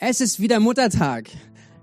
Es ist wieder Muttertag.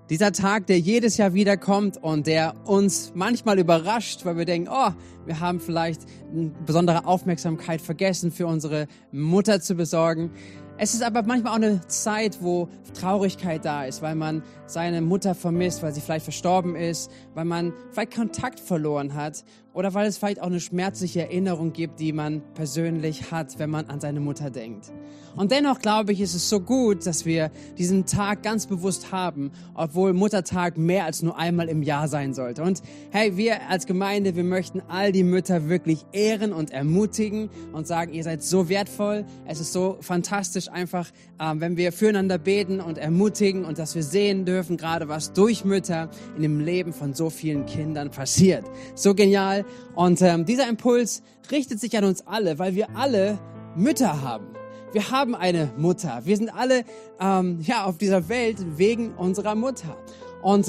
Dieser Tag, der jedes Jahr wieder kommt und der uns manchmal überrascht, weil wir denken, oh, wir haben vielleicht eine besondere Aufmerksamkeit vergessen, für unsere Mutter zu besorgen. Es ist aber manchmal auch eine Zeit, wo Traurigkeit da ist, weil man seine Mutter vermisst, weil sie vielleicht verstorben ist, weil man vielleicht Kontakt verloren hat oder weil es vielleicht auch eine schmerzliche Erinnerung gibt, die man persönlich hat, wenn man an seine Mutter denkt. Und dennoch glaube ich, ist es so gut, dass wir diesen Tag ganz bewusst haben, obwohl Muttertag mehr als nur einmal im Jahr sein sollte. Und hey, wir als Gemeinde, wir möchten all die Mütter wirklich ehren und ermutigen und sagen, ihr seid so wertvoll, es ist so fantastisch, einfach, wenn wir füreinander beten und ermutigen und dass wir sehen dürfen, gerade was durch Mütter in dem Leben von so vielen Kindern passiert. So genial. Und dieser Impuls richtet sich an uns alle, weil wir alle Mütter haben. Wir haben eine Mutter. Wir sind alle auf dieser Welt wegen unserer Mutter. Und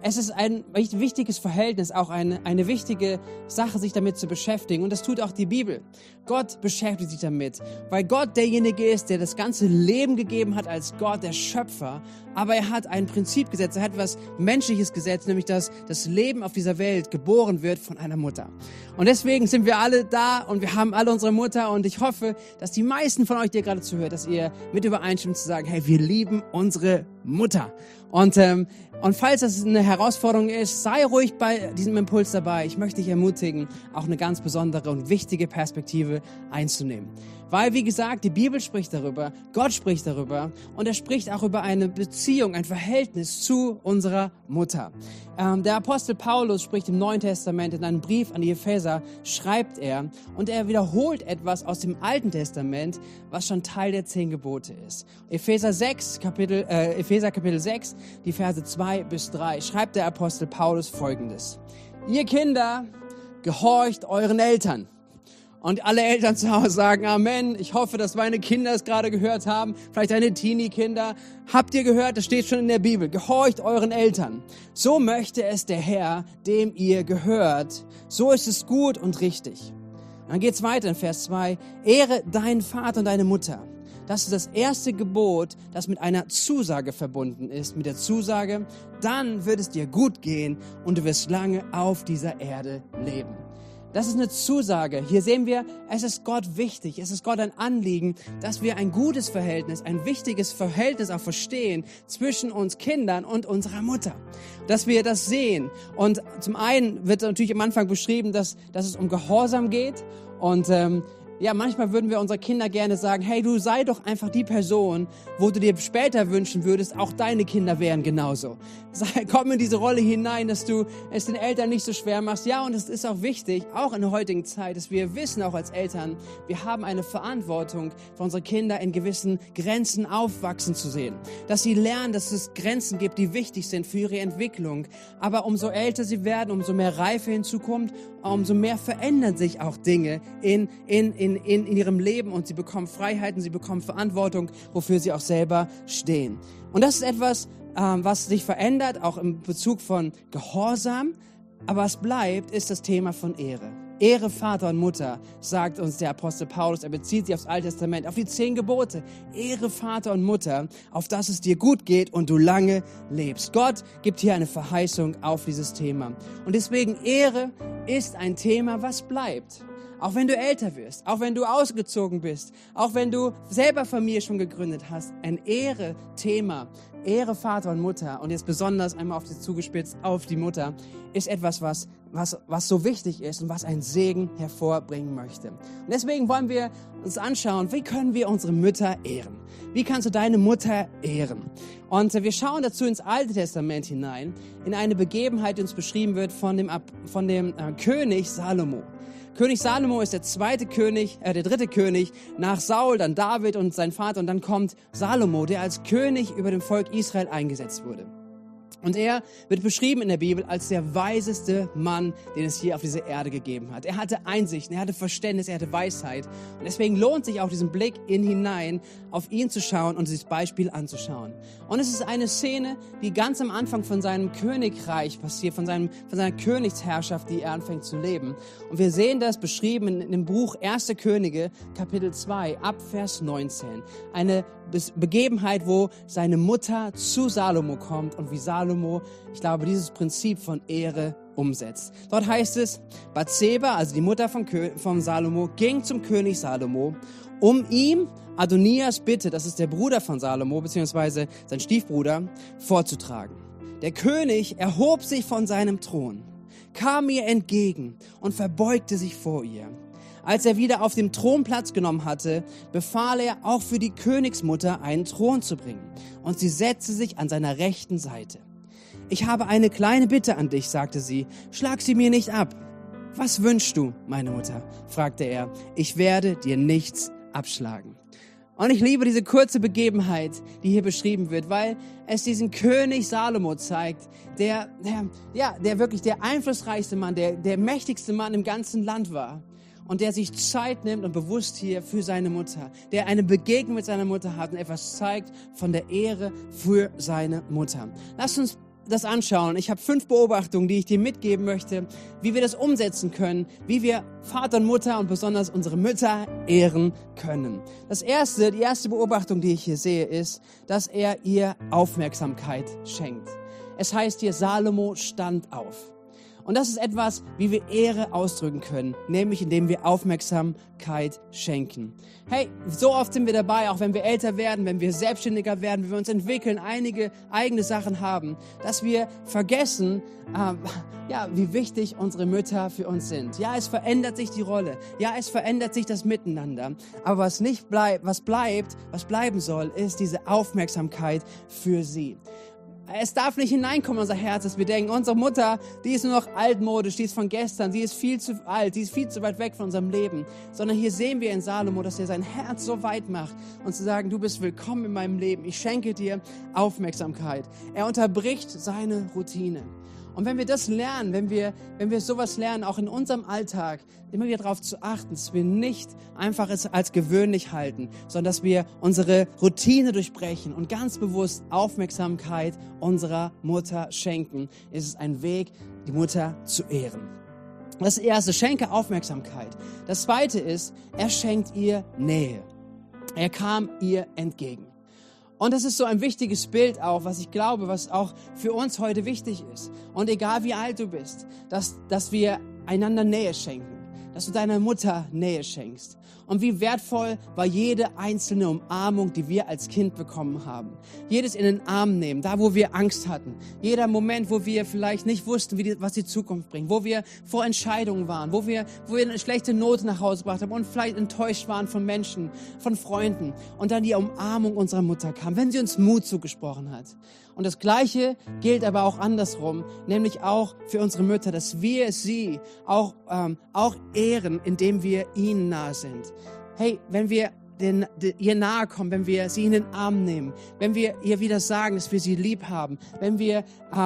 es ist ein wichtiges Verhältnis, auch eine wichtige Sache, sich damit zu beschäftigen. Und das tut auch die Bibel. Gott beschäftigt sich damit, weil Gott derjenige ist, der das ganze Leben gegeben hat als Gott, der Schöpfer. Aber er hat ein Prinzip gesetzt, er hat etwas Menschliches gesetzt, nämlich dass das Leben auf dieser Welt geboren wird von einer Mutter. Und deswegen sind wir alle da und wir haben alle unsere Mutter. Und ich hoffe, dass die meisten von euch, die ihr gerade zuhört, dass ihr mit übereinstimmt zu sagen, hey, wir lieben unsere Mutter. Und falls das eine Herausforderung ist, sei ruhig bei diesem Impuls dabei. Ich möchte dich ermutigen, auch eine ganz besondere und wichtige Perspektive einzunehmen. Weil, wie gesagt, die Bibel spricht darüber, Gott spricht darüber und er spricht auch über eine Beziehung, ein Verhältnis zu unserer Mutter. Der Apostel Paulus spricht im Neuen Testament, in einem Brief an die Epheser, schreibt er und er wiederholt etwas aus dem Alten Testament, was schon Teil der 10 Gebote ist. Epheser Kapitel 6, die Verse 2-3, schreibt der Apostel Paulus Folgendes. Ihr Kinder, gehorcht euren Eltern. Und alle Eltern zu Hause sagen Amen. Ich hoffe, dass meine Kinder es gerade gehört haben. Vielleicht deine Teenie-Kinder. Habt ihr gehört? Das steht schon in der Bibel. Gehorcht euren Eltern. So möchte es der Herr, dem ihr gehört. So ist es gut und richtig. Dann geht's weiter in Vers 2. Ehre deinen Vater und deine Mutter. Das ist das erste Gebot, das mit einer Zusage verbunden ist. Mit der Zusage, dann wird es dir gut gehen und du wirst lange auf dieser Erde leben. Das ist eine Zusage. Hier sehen wir, es ist Gott wichtig, es ist Gott ein Anliegen, dass wir ein gutes Verhältnis, ein wichtiges Verhältnis auch verstehen zwischen uns Kindern und unserer Mutter. Dass wir das sehen. Und zum einen wird natürlich am Anfang beschrieben, dass es um Gehorsam geht und manchmal würden wir unsere Kinder gerne sagen, hey, du sei doch einfach die Person, wo du dir später wünschen würdest, auch deine Kinder wären genauso. Komm in diese Rolle hinein, dass du es den Eltern nicht so schwer machst. Ja, und es ist auch wichtig, auch in der heutigen Zeit, dass wir wissen, auch als Eltern, wir haben eine Verantwortung, für unsere Kinder in gewissen Grenzen aufwachsen zu sehen. Dass sie lernen, dass es Grenzen gibt, die wichtig sind für ihre Entwicklung. Aber umso älter sie werden, umso mehr Reife hinzukommt, umso mehr verändern sich auch Dinge in ihrem Leben und sie bekommen Freiheiten, sie bekommen Verantwortung, wofür sie auch selber stehen. Und das ist etwas, was sich verändert, auch im Bezug von Gehorsam. Aber was bleibt, ist das Thema von Ehre. Ehre Vater und Mutter, sagt uns der Apostel Paulus. Er bezieht sich aufs Alte Testament, auf die 10 Gebote. Ehre Vater und Mutter, auf dass es dir gut geht und du lange lebst. Gott gibt hier eine Verheißung auf dieses Thema. Und deswegen Ehre ist ein Thema, was bleibt. Auch wenn du älter wirst, auch wenn du ausgezogen bist, auch wenn du selber Familie schon gegründet hast, ein Ehre-Thema, Ehre Vater und Mutter und jetzt besonders einmal auf die zugespitzt, auf die Mutter, ist etwas, was so wichtig ist und was einen Segen hervorbringen möchte. Und deswegen wollen wir uns anschauen, wie können wir unsere Mütter ehren? Wie kannst du deine Mutter ehren? Und wir schauen dazu ins Alte Testament hinein, in eine Begebenheit, die uns beschrieben wird von dem König Salomo. König Salomo ist der dritte König nach Saul, dann David und sein Vater und dann kommt Salomo, der als König über dem Volk Israel eingesetzt wurde. Und er wird beschrieben in der Bibel als der weiseste Mann, den es hier auf dieser Erde gegeben hat. Er hatte Einsichten, er hatte Verständnis, er hatte Weisheit. Und deswegen lohnt sich auch diesen Blick hinein, auf ihn zu schauen und dieses Beispiel anzuschauen. Und es ist eine Szene, die ganz am Anfang von seinem Königreich passiert, von seiner Königsherrschaft, die er anfängt zu leben. Und wir sehen das beschrieben in dem Buch 1. Könige, Kapitel 2, ab Vers 19. Eine Begebenheit, wo seine Mutter zu Salomo kommt und wie Salomo, ich glaube, dieses Prinzip von Ehre umsetzt. Dort heißt es, Bathseba, also die Mutter von Salomo, ging zum König Salomo, um ihm Adonias Bitte, das ist der Bruder von Salomo, beziehungsweise sein Stiefbruder, vorzutragen. Der König erhob sich von seinem Thron, kam ihr entgegen und verbeugte sich vor ihr. Als er wieder auf dem Thron Platz genommen hatte, befahl er, auch für die Königsmutter einen Thron zu bringen. Und sie setzte sich an seiner rechten Seite. Ich habe eine kleine Bitte an dich, sagte sie. Schlag sie mir nicht ab. Was wünschst du, meine Mutter? Fragte er. Ich werde dir nichts abschlagen. Und ich liebe diese kurze Begebenheit, die hier beschrieben wird, weil es diesen König Salomo zeigt, der wirklich der einflussreichste Mann, der mächtigste Mann im ganzen Land war. Und der sich Zeit nimmt und bewusst hier für seine Mutter, der eine Begegnung mit seiner Mutter hat und etwas zeigt von der Ehre für seine Mutter. Lasst uns das anschauen. Ich habe 5 Beobachtungen, die ich dir mitgeben möchte, wie wir das umsetzen können, wie wir Vater und Mutter und besonders unsere Mütter ehren können. Die erste Beobachtung, die ich hier sehe, ist, dass er ihr Aufmerksamkeit schenkt. Es heißt hier, Salomo stand auf. Und das ist etwas, wie wir Ehre ausdrücken können, nämlich indem wir Aufmerksamkeit schenken. Hey, so oft sind wir dabei, auch wenn wir älter werden, wenn wir selbstständiger werden, wenn wir uns entwickeln, einige eigene Sachen haben, dass wir vergessen, wie wichtig unsere Mütter für uns sind. Ja, es verändert sich die Rolle. Ja, es verändert sich das Miteinander. Aber was nicht bleibt, was bleiben soll, ist diese Aufmerksamkeit für sie. Es darf nicht hineinkommen in unser Herz, dass wir denken, unsere Mutter, die ist nur noch altmodisch, die ist von gestern, die ist viel zu alt, die ist viel zu weit weg von unserem Leben. Sondern hier sehen wir in Salomo, dass er sein Herz so weit macht und zu sagen, du bist willkommen in meinem Leben, ich schenke dir Aufmerksamkeit. Er unterbricht seine Routine. Und wenn wir das lernen, wenn wir sowas lernen, auch in unserem Alltag, immer wieder darauf zu achten, dass wir nicht einfach es als gewöhnlich halten, sondern dass wir unsere Routine durchbrechen und ganz bewusst Aufmerksamkeit unserer Mutter schenken, ist es ein Weg, die Mutter zu ehren. Das Erste, schenke Aufmerksamkeit. Das Zweite ist, er schenkt ihr Nähe. Er kam ihr entgegen. Und das ist so ein wichtiges Bild auch, was ich glaube, was auch für uns heute wichtig ist. Und egal wie alt du bist, dass wir einander Nähe schenken, dass du deiner Mutter Nähe schenkst. Und wie wertvoll war jede einzelne Umarmung, die wir als Kind bekommen haben. Jedes in den Arm nehmen, da wo wir Angst hatten. Jeder Moment, wo wir vielleicht nicht wussten, was die Zukunft bringt. Wo wir vor Entscheidungen waren, wo wir eine schlechte Note nach Hause gebracht haben und vielleicht enttäuscht waren von Menschen, von Freunden. Und dann die Umarmung unserer Mutter kam, wenn sie uns Mut zugesprochen hat. Und das Gleiche gilt aber auch andersrum, nämlich auch für unsere Mütter, dass wir sie auch ehren, indem wir ihnen nahe sind. Hey, wenn wir ihr nahe kommen, wenn wir sie in den Arm nehmen, wenn wir ihr wieder sagen, dass wir sie lieb haben, wenn wir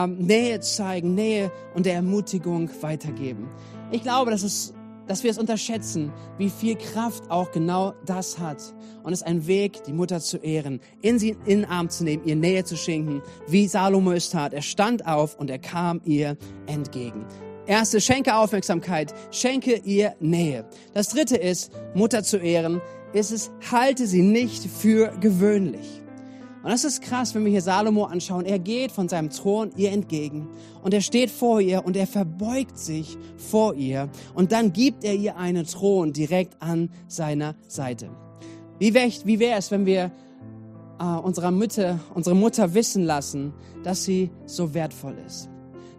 Nähe zeigen, Nähe und der Ermutigung weitergeben. Ich glaube, dass wir es unterschätzen, wie viel Kraft auch genau das hat. Und es ist ein Weg, die Mutter zu ehren, in den Arm zu nehmen, ihr Nähe zu schenken, wie Salomo es tat. Er stand auf und er kam ihr entgegen. Erste, schenke Aufmerksamkeit, schenke ihr Nähe. Das Dritte ist, Mutter zu ehren, halte sie nicht für gewöhnlich. Und das ist krass, wenn wir hier Salomo anschauen. Er geht von seinem Thron ihr entgegen und er steht vor ihr und er verbeugt sich vor ihr und dann gibt er ihr einen Thron direkt an seiner Seite. Wie wäre es, wenn wir unsere Mutter wissen lassen, dass sie so wertvoll ist,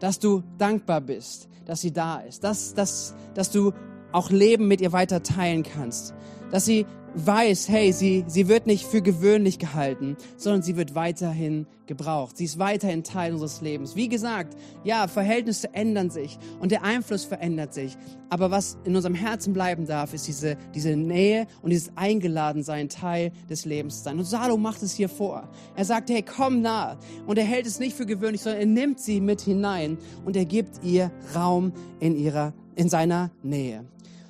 dass du dankbar bist, dass sie da ist, dass du auch Leben mit ihr weiter teilen kannst, dass sie weiß, hey, sie wird nicht für gewöhnlich gehalten, sondern sie wird weiterhin gebraucht. Sie ist weiterhin Teil unseres Lebens. Wie gesagt, ja, Verhältnisse ändern sich und der Einfluss verändert sich. Aber was in unserem Herzen bleiben darf, ist diese Nähe und dieses Eingeladensein, Teil des Lebens zu sein. Und Salomo macht es hier vor. Er sagt, hey, komm nah. Und er hält es nicht für gewöhnlich, sondern er nimmt sie mit hinein und er gibt ihr Raum in seiner Nähe.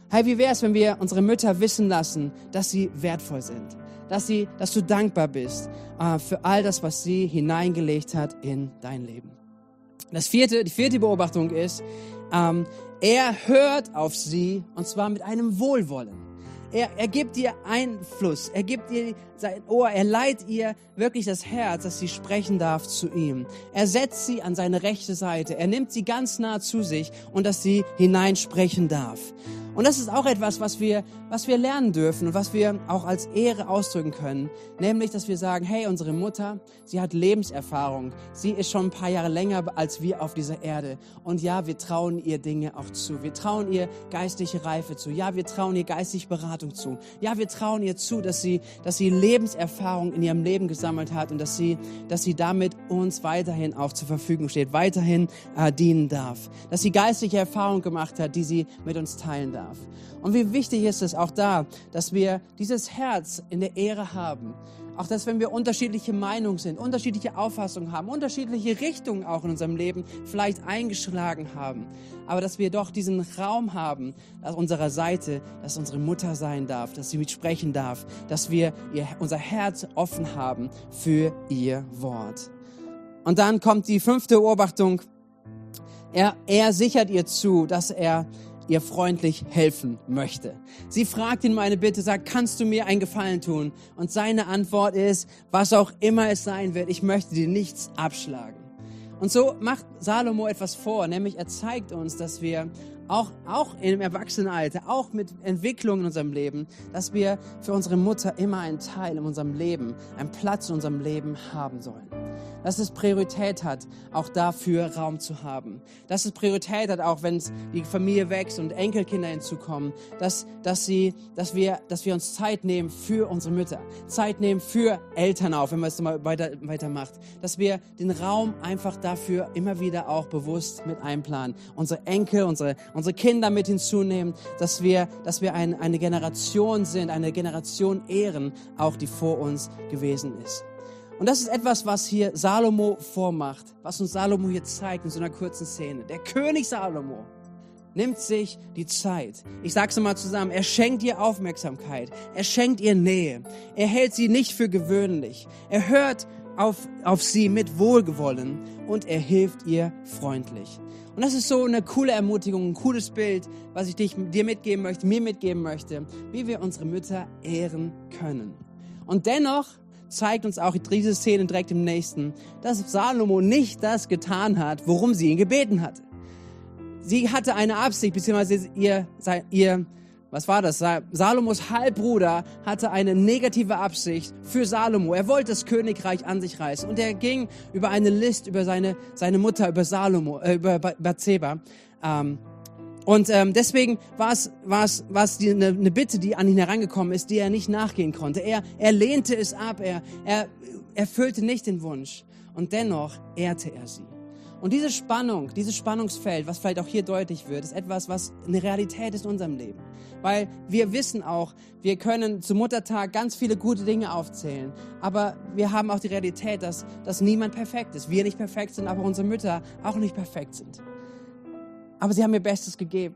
Hey, wie wär's, wenn wir unsere Mütter wissen lassen, dass sie wertvoll sind, dass du dankbar bist für all das, was sie hineingelegt hat in dein Leben. Die vierte Beobachtung ist, er hört auf sie und zwar mit einem Wohlwollen. Er gibt ihr Einfluss, er gibt ihr sein Ohr, er leiht ihr wirklich das Herz, dass sie sprechen darf zu ihm. Er setzt sie an seine rechte Seite, er nimmt sie ganz nah zu sich und dass sie hineinsprechen darf. Und das ist auch etwas, was wir lernen dürfen und was wir auch als Ehre ausdrücken können. Nämlich, dass wir sagen, hey, unsere Mutter, sie hat Lebenserfahrung. Sie ist schon ein paar Jahre länger als wir auf dieser Erde. Und ja, wir trauen ihr Dinge auch zu. Wir trauen ihr geistliche Reife zu. Ja, wir trauen ihr geistliche Beratung zu. Ja, wir trauen ihr zu, dass sie Lebenserfahrung in ihrem Leben gesammelt hat und dass sie damit uns weiterhin auch zur Verfügung steht, weiterhin dienen darf. Dass sie geistliche Erfahrung gemacht hat, die sie mit uns teilen darf. Und wie wichtig ist es auch da, dass wir dieses Herz in der Ehre haben. Auch dass, wenn wir unterschiedliche Meinungen sind, unterschiedliche Auffassungen haben, unterschiedliche Richtungen auch in unserem Leben vielleicht eingeschlagen haben, aber dass wir doch diesen Raum haben, an unserer Seite, dass unsere Mutter sein darf, dass sie mitsprechen darf, dass wir unser Herz offen haben für ihr Wort. Und dann kommt die 5. Beobachtung. Er sichert ihr zu, dass er ihr freundlich helfen möchte. Sie fragt ihn um eine Bitte, sagt, kannst du mir einen Gefallen tun? Und seine Antwort ist, was auch immer es sein wird, ich möchte dir nichts abschlagen. Und so macht Salomo etwas vor, nämlich er zeigt uns, dass wir auch im Erwachsenenalter, auch mit Entwicklung in unserem Leben, dass wir für unsere Mutter immer einen Teil in unserem Leben, einen Platz in unserem Leben haben sollen. Dass es Priorität hat, auch dafür Raum zu haben. Dass es Priorität hat, auch wenn die Familie wächst und Enkelkinder hinzukommen, dass wir uns Zeit nehmen für unsere Mütter, Zeit nehmen für Eltern auch, wenn man es mal weitermacht. Dass wir den Raum einfach dafür immer wieder auch bewusst mit einplanen. Unsere Enkel, unsere Kinder mit hinzunehmen, dass wir eine Generation sind, eine Generation ehren, auch die vor uns gewesen ist. Und das ist etwas, was hier Salomo vormacht, was uns Salomo hier zeigt in so einer kurzen Szene. Der König Salomo nimmt sich die Zeit. Ich sag's nochmal zusammen, er schenkt ihr Aufmerksamkeit, er schenkt ihr Nähe, er hält sie nicht für gewöhnlich, er hört auf sie mit Wohlgefallen und er hilft ihr freundlich. Und das ist so eine coole Ermutigung, ein cooles Bild, was ich dir mitgeben möchte, mir mitgeben möchte, wie wir unsere Mütter ehren können. Und dennoch zeigt uns auch diese Szene direkt im nächsten, dass Salomo nicht das getan hat, worum sie ihn gebeten hatte. Sie hatte eine Absicht, beziehungsweise Salomos Halbbruder hatte eine negative Absicht für Salomo. Er wollte das Königreich an sich reißen und er ging über eine List über seine Mutter, über Salomo, über Bathseba. Und deswegen war es eine Bitte, die an ihn herangekommen ist, die er nicht nachgehen konnte. Er lehnte es ab, er erfüllte nicht den Wunsch und dennoch ehrte er sie. Und diese Spannung, dieses Spannungsfeld, was vielleicht auch hier deutlich wird, ist etwas, was eine Realität ist in unserem Leben. Weil wir wissen auch, wir können zum Muttertag ganz viele gute Dinge aufzählen. Aber wir haben auch die Realität, dass niemand perfekt ist. Wir nicht perfekt sind, aber unsere Mütter auch nicht perfekt sind. Aber sie haben ihr Bestes gegeben.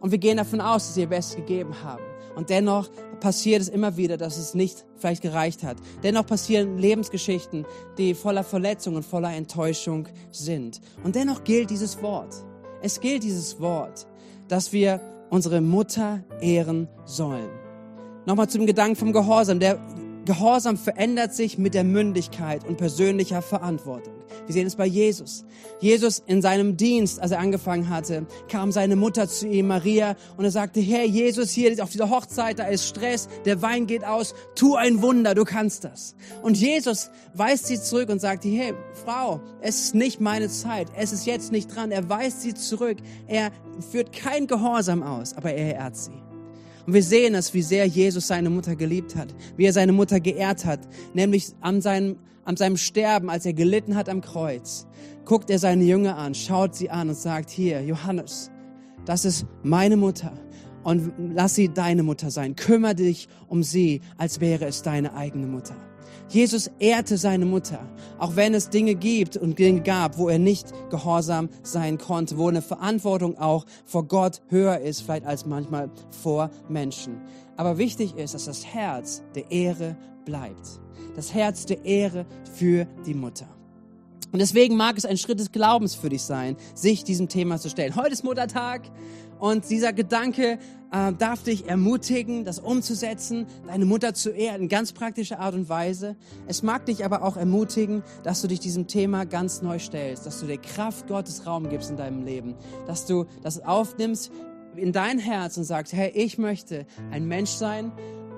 Und wir gehen davon aus, dass sie ihr Bestes gegeben haben. Und dennoch passiert es immer wieder, dass es nicht vielleicht gereicht hat. Dennoch passieren Lebensgeschichten, die voller Verletzung und voller Enttäuschung sind. Und dennoch gilt dieses Wort. Es gilt dieses Wort, dass wir unsere Mutter ehren sollen. Nochmal zum Gedanken vom Gehorsam. Der Gehorsam verändert sich mit der Mündigkeit und persönlicher Verantwortung. Wir sehen es bei Jesus. Jesus in seinem Dienst, als er angefangen hatte, kam seine Mutter zu ihm, Maria, und er sagte, hey, Jesus, hier auf dieser Hochzeit, da ist Stress, der Wein geht aus, tu ein Wunder, du kannst das. Und Jesus weist sie zurück und sagt, hey, Frau, es ist nicht meine Zeit, es ist jetzt nicht dran. Er weist sie zurück, er führt kein Gehorsam aus, aber er ehrt sie. Und wir sehen es, wie sehr Jesus seine Mutter geliebt hat, wie er seine Mutter geehrt hat, nämlich an seinem Sterben, als er gelitten hat am Kreuz, guckt er seine Jünger an, schaut sie an und sagt, hier, Johannes, das ist meine Mutter und lass sie deine Mutter sein. Kümmere dich um sie, als wäre es deine eigene Mutter. Jesus ehrte seine Mutter, auch wenn es Dinge gibt und Dinge gab, wo er nicht gehorsam sein konnte, wo eine Verantwortung auch vor Gott höher ist, vielleicht als manchmal vor Menschen. Aber wichtig ist, dass das Herz der Ehre bleibt. Das Herz der Ehre für die Mutter. Und deswegen mag es ein Schritt des Glaubens für dich sein, sich diesem Thema zu stellen. Heute ist Muttertag Und dieser Gedanke darf dich ermutigen, das umzusetzen, deine Mutter zu ehren, ganz praktische Art und Weise. Es mag dich aber auch ermutigen, dass du dich diesem Thema ganz neu stellst, dass du der Kraft Gottes Raum gibst in deinem Leben, dass du das aufnimmst in dein Herz und sagst, hey, ich möchte ein Mensch sein,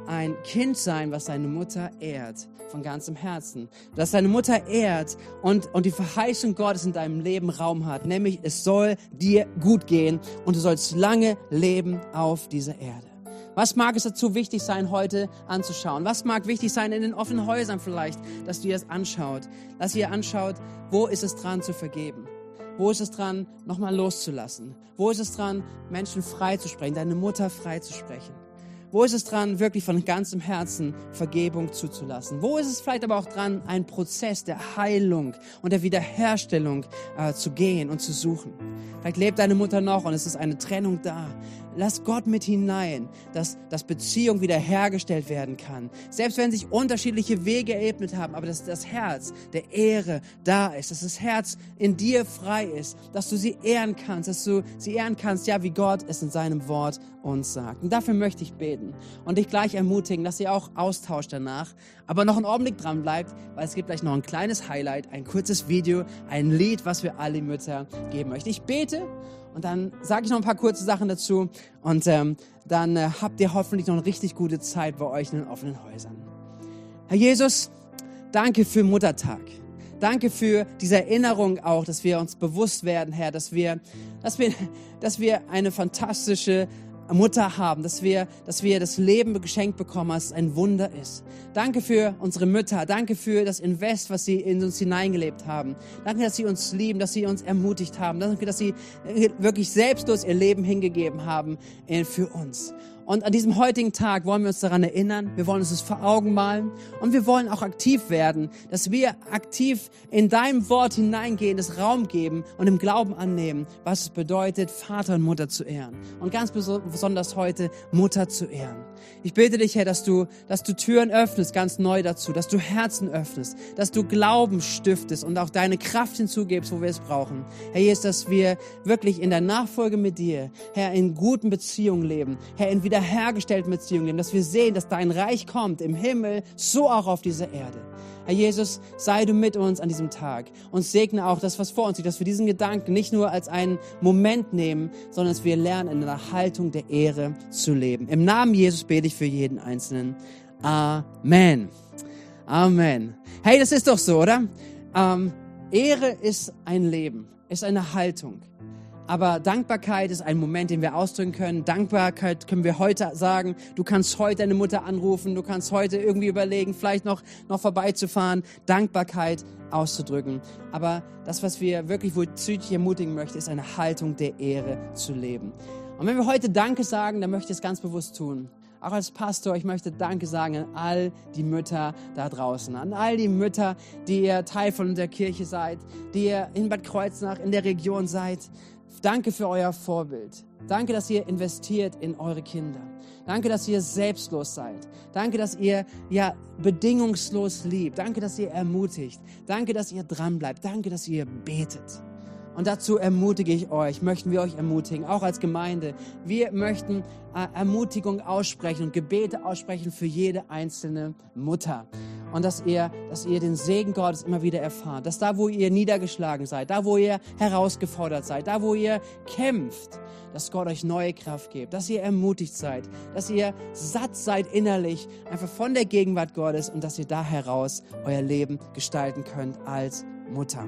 ein Kind sein, was deine Mutter ehrt, von ganzem Herzen. Dass deine Mutter ehrt und die Verheißung Gottes in deinem Leben Raum hat. Nämlich, es soll dir gut gehen und du sollst lange leben auf dieser Erde. Was mag es dazu wichtig sein, heute anzuschauen? Was mag wichtig sein in den offenen Häusern vielleicht, dass ihr das anschaut? Dass ihr anschaut, wo ist es dran zu vergeben? Wo ist es dran, nochmal loszulassen? Wo ist es dran, Menschen freizusprechen, deine Mutter freizusprechen? Wo ist es dran, wirklich von ganzem Herzen Vergebung zuzulassen? Wo ist es vielleicht aber auch dran, einen Prozess der Heilung und der Wiederherstellung zu gehen und zu suchen? Vielleicht lebt deine Mutter noch und es ist eine Trennung da. Lass Gott mit hinein, dass Beziehung wiederhergestellt werden kann. Selbst wenn sich unterschiedliche Wege eröffnet haben, aber dass das Herz der Ehre da ist, dass das Herz in dir frei ist, dass du sie ehren kannst, ja, wie Gott es in seinem Wort uns sagt. Und dafür möchte ich beten. Und dich gleich ermutigen, dass ihr auch austauscht danach, aber noch einen Augenblick dran bleibt, weil es gibt gleich noch ein kleines Highlight, ein kurzes Video, ein Lied, was wir alle Mütter geben möchten. Ich bete und dann sage ich noch ein paar kurze Sachen dazu und dann habt ihr hoffentlich noch eine richtig gute Zeit bei euch in den offenen Häusern. Herr Jesus, danke für Muttertag. Danke für diese Erinnerung auch, dass wir uns bewusst werden, Herr, dass wir eine fantastische Mutter haben, dass wir das Leben geschenkt bekommen, was ein Wunder ist. Danke für unsere Mütter, danke für das Invest, was sie in uns hineingelebt haben. Danke, dass sie uns lieben, dass sie uns ermutigt haben. Danke, dass sie wirklich selbstlos ihr Leben hingegeben haben für uns. Und an diesem heutigen Tag wollen wir uns daran erinnern, wir wollen uns das vor Augen malen und wir wollen auch aktiv werden, dass wir aktiv in deinem Wort hineingehen, das Raum geben und im Glauben annehmen, was es bedeutet, Vater und Mutter zu ehren und ganz besonders heute Mutter zu ehren. Ich bete dich, Herr, dass du Türen öffnest, ganz neu dazu, dass du Herzen öffnest, dass du Glauben stiftest und auch deine Kraft hinzugibst, wo wir es brauchen. Herr Jesus, dass wir wirklich in der Nachfolge mit dir, Herr, in guten Beziehungen leben, Herr, in wiederhergestellten Beziehungen leben, dass wir sehen, dass dein Reich kommt im Himmel, so auch auf dieser Erde. Herr Jesus, sei du mit uns an diesem Tag und segne auch das, was vor uns liegt, dass wir diesen Gedanken nicht nur als einen Moment nehmen, sondern dass wir lernen, in einer Haltung der Ehre zu leben. Im Namen Jesus bete ich für jeden Einzelnen. Amen. Amen. Hey, das ist doch so, oder? Ehre ist ein Leben, ist eine Haltung. Aber Dankbarkeit ist ein Moment, den wir ausdrücken können. Dankbarkeit können wir heute sagen. Du kannst heute deine Mutter anrufen. Du kannst heute irgendwie überlegen, vielleicht noch vorbeizufahren. Dankbarkeit auszudrücken. Aber das, was wir wirklich wozu ich ermutigen möchte, ist eine Haltung der Ehre zu leben. Und wenn wir heute Danke sagen, dann möchte ich es ganz bewusst tun. Auch als Pastor, ich möchte Danke sagen an all die Mütter da draußen, an all die Mütter, die ihr Teil von unserer Kirche seid, die ihr in Bad Kreuznach, in der Region seid. Danke für euer Vorbild. Danke, dass ihr investiert in eure Kinder. Danke, dass ihr selbstlos seid. Danke, dass ihr bedingungslos liebt. Danke, dass ihr ermutigt. Danke, dass ihr dranbleibt. Danke, dass ihr betet. Und dazu ermutige ich euch, möchten wir euch ermutigen, auch als Gemeinde. Wir möchten Ermutigung aussprechen und Gebete aussprechen für jede einzelne Mutter. Und dass ihr den Segen Gottes immer wieder erfahrt. Dass da, wo ihr niedergeschlagen seid, da, wo ihr herausgefordert seid, da, wo ihr kämpft, dass Gott euch neue Kraft gibt. Dass ihr ermutigt seid, dass ihr satt seid innerlich, einfach von der Gegenwart Gottes und dass ihr da heraus euer Leben gestalten könnt als Mutter.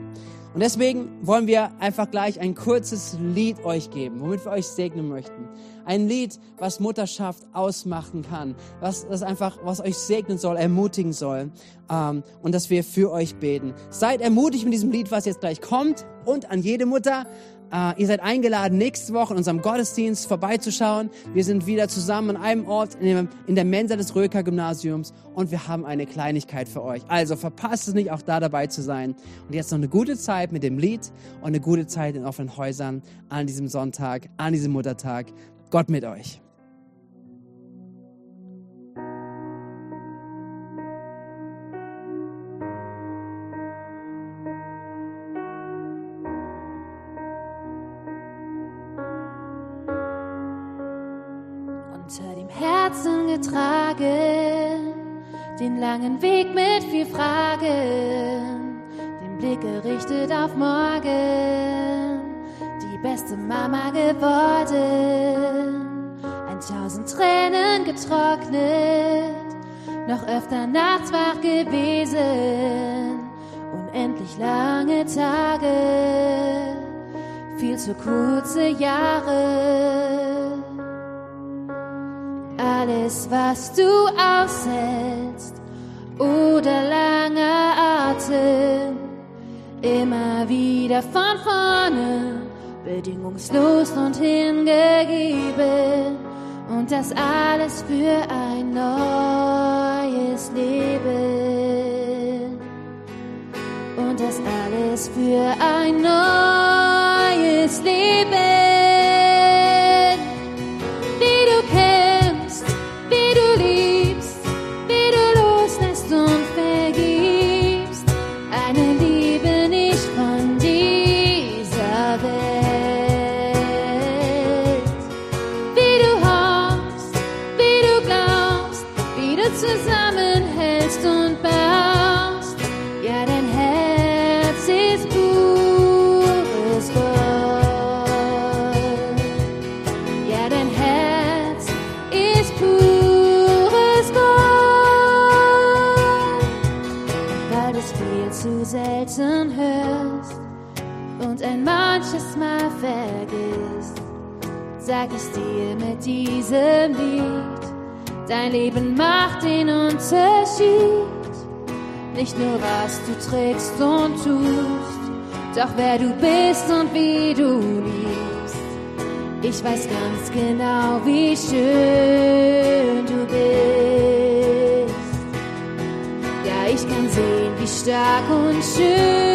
Und deswegen wollen wir einfach gleich ein kurzes Lied euch geben, womit wir euch segnen möchten. Ein Lied, was Mutterschaft ausmachen kann, was euch segnen soll, ermutigen soll, und dass wir für euch beten. Seid ermutigt mit diesem Lied, was jetzt gleich kommt, und an jede Mutter. Ihr seid eingeladen, nächste Woche in unserem Gottesdienst vorbeizuschauen. Wir sind wieder zusammen an einem Ort in der Mensa des Röker-Gymnasiums und wir haben eine Kleinigkeit für euch. Also verpasst es nicht, auch da dabei zu sein. Und jetzt noch eine gute Zeit mit dem Lied und eine gute Zeit in offenen Häusern an diesem Sonntag, an diesem Muttertag. Gott mit euch. Herzen getragen, den langen Weg mit viel Fragen, den Blick gerichtet auf morgen, die beste Mama geworden, 1.000 Tränen getrocknet, noch öfter nachts wach gewesen, unendlich lange Tage, viel zu kurze Jahre. Alles, was du aussetzt oder langer Atem, immer wieder von vorne, bedingungslos und hingegeben, und das alles für ein neues Leben, und das alles für ein neues Leben. Manches Mal vergisst, sag ich dir mit diesem Lied, dein Leben macht den Unterschied. Nicht nur was du trägst und tust, doch wer du bist und wie du liebst. Ich weiß ganz genau, wie schön du bist. Ja, ich kann sehen, wie stark und schön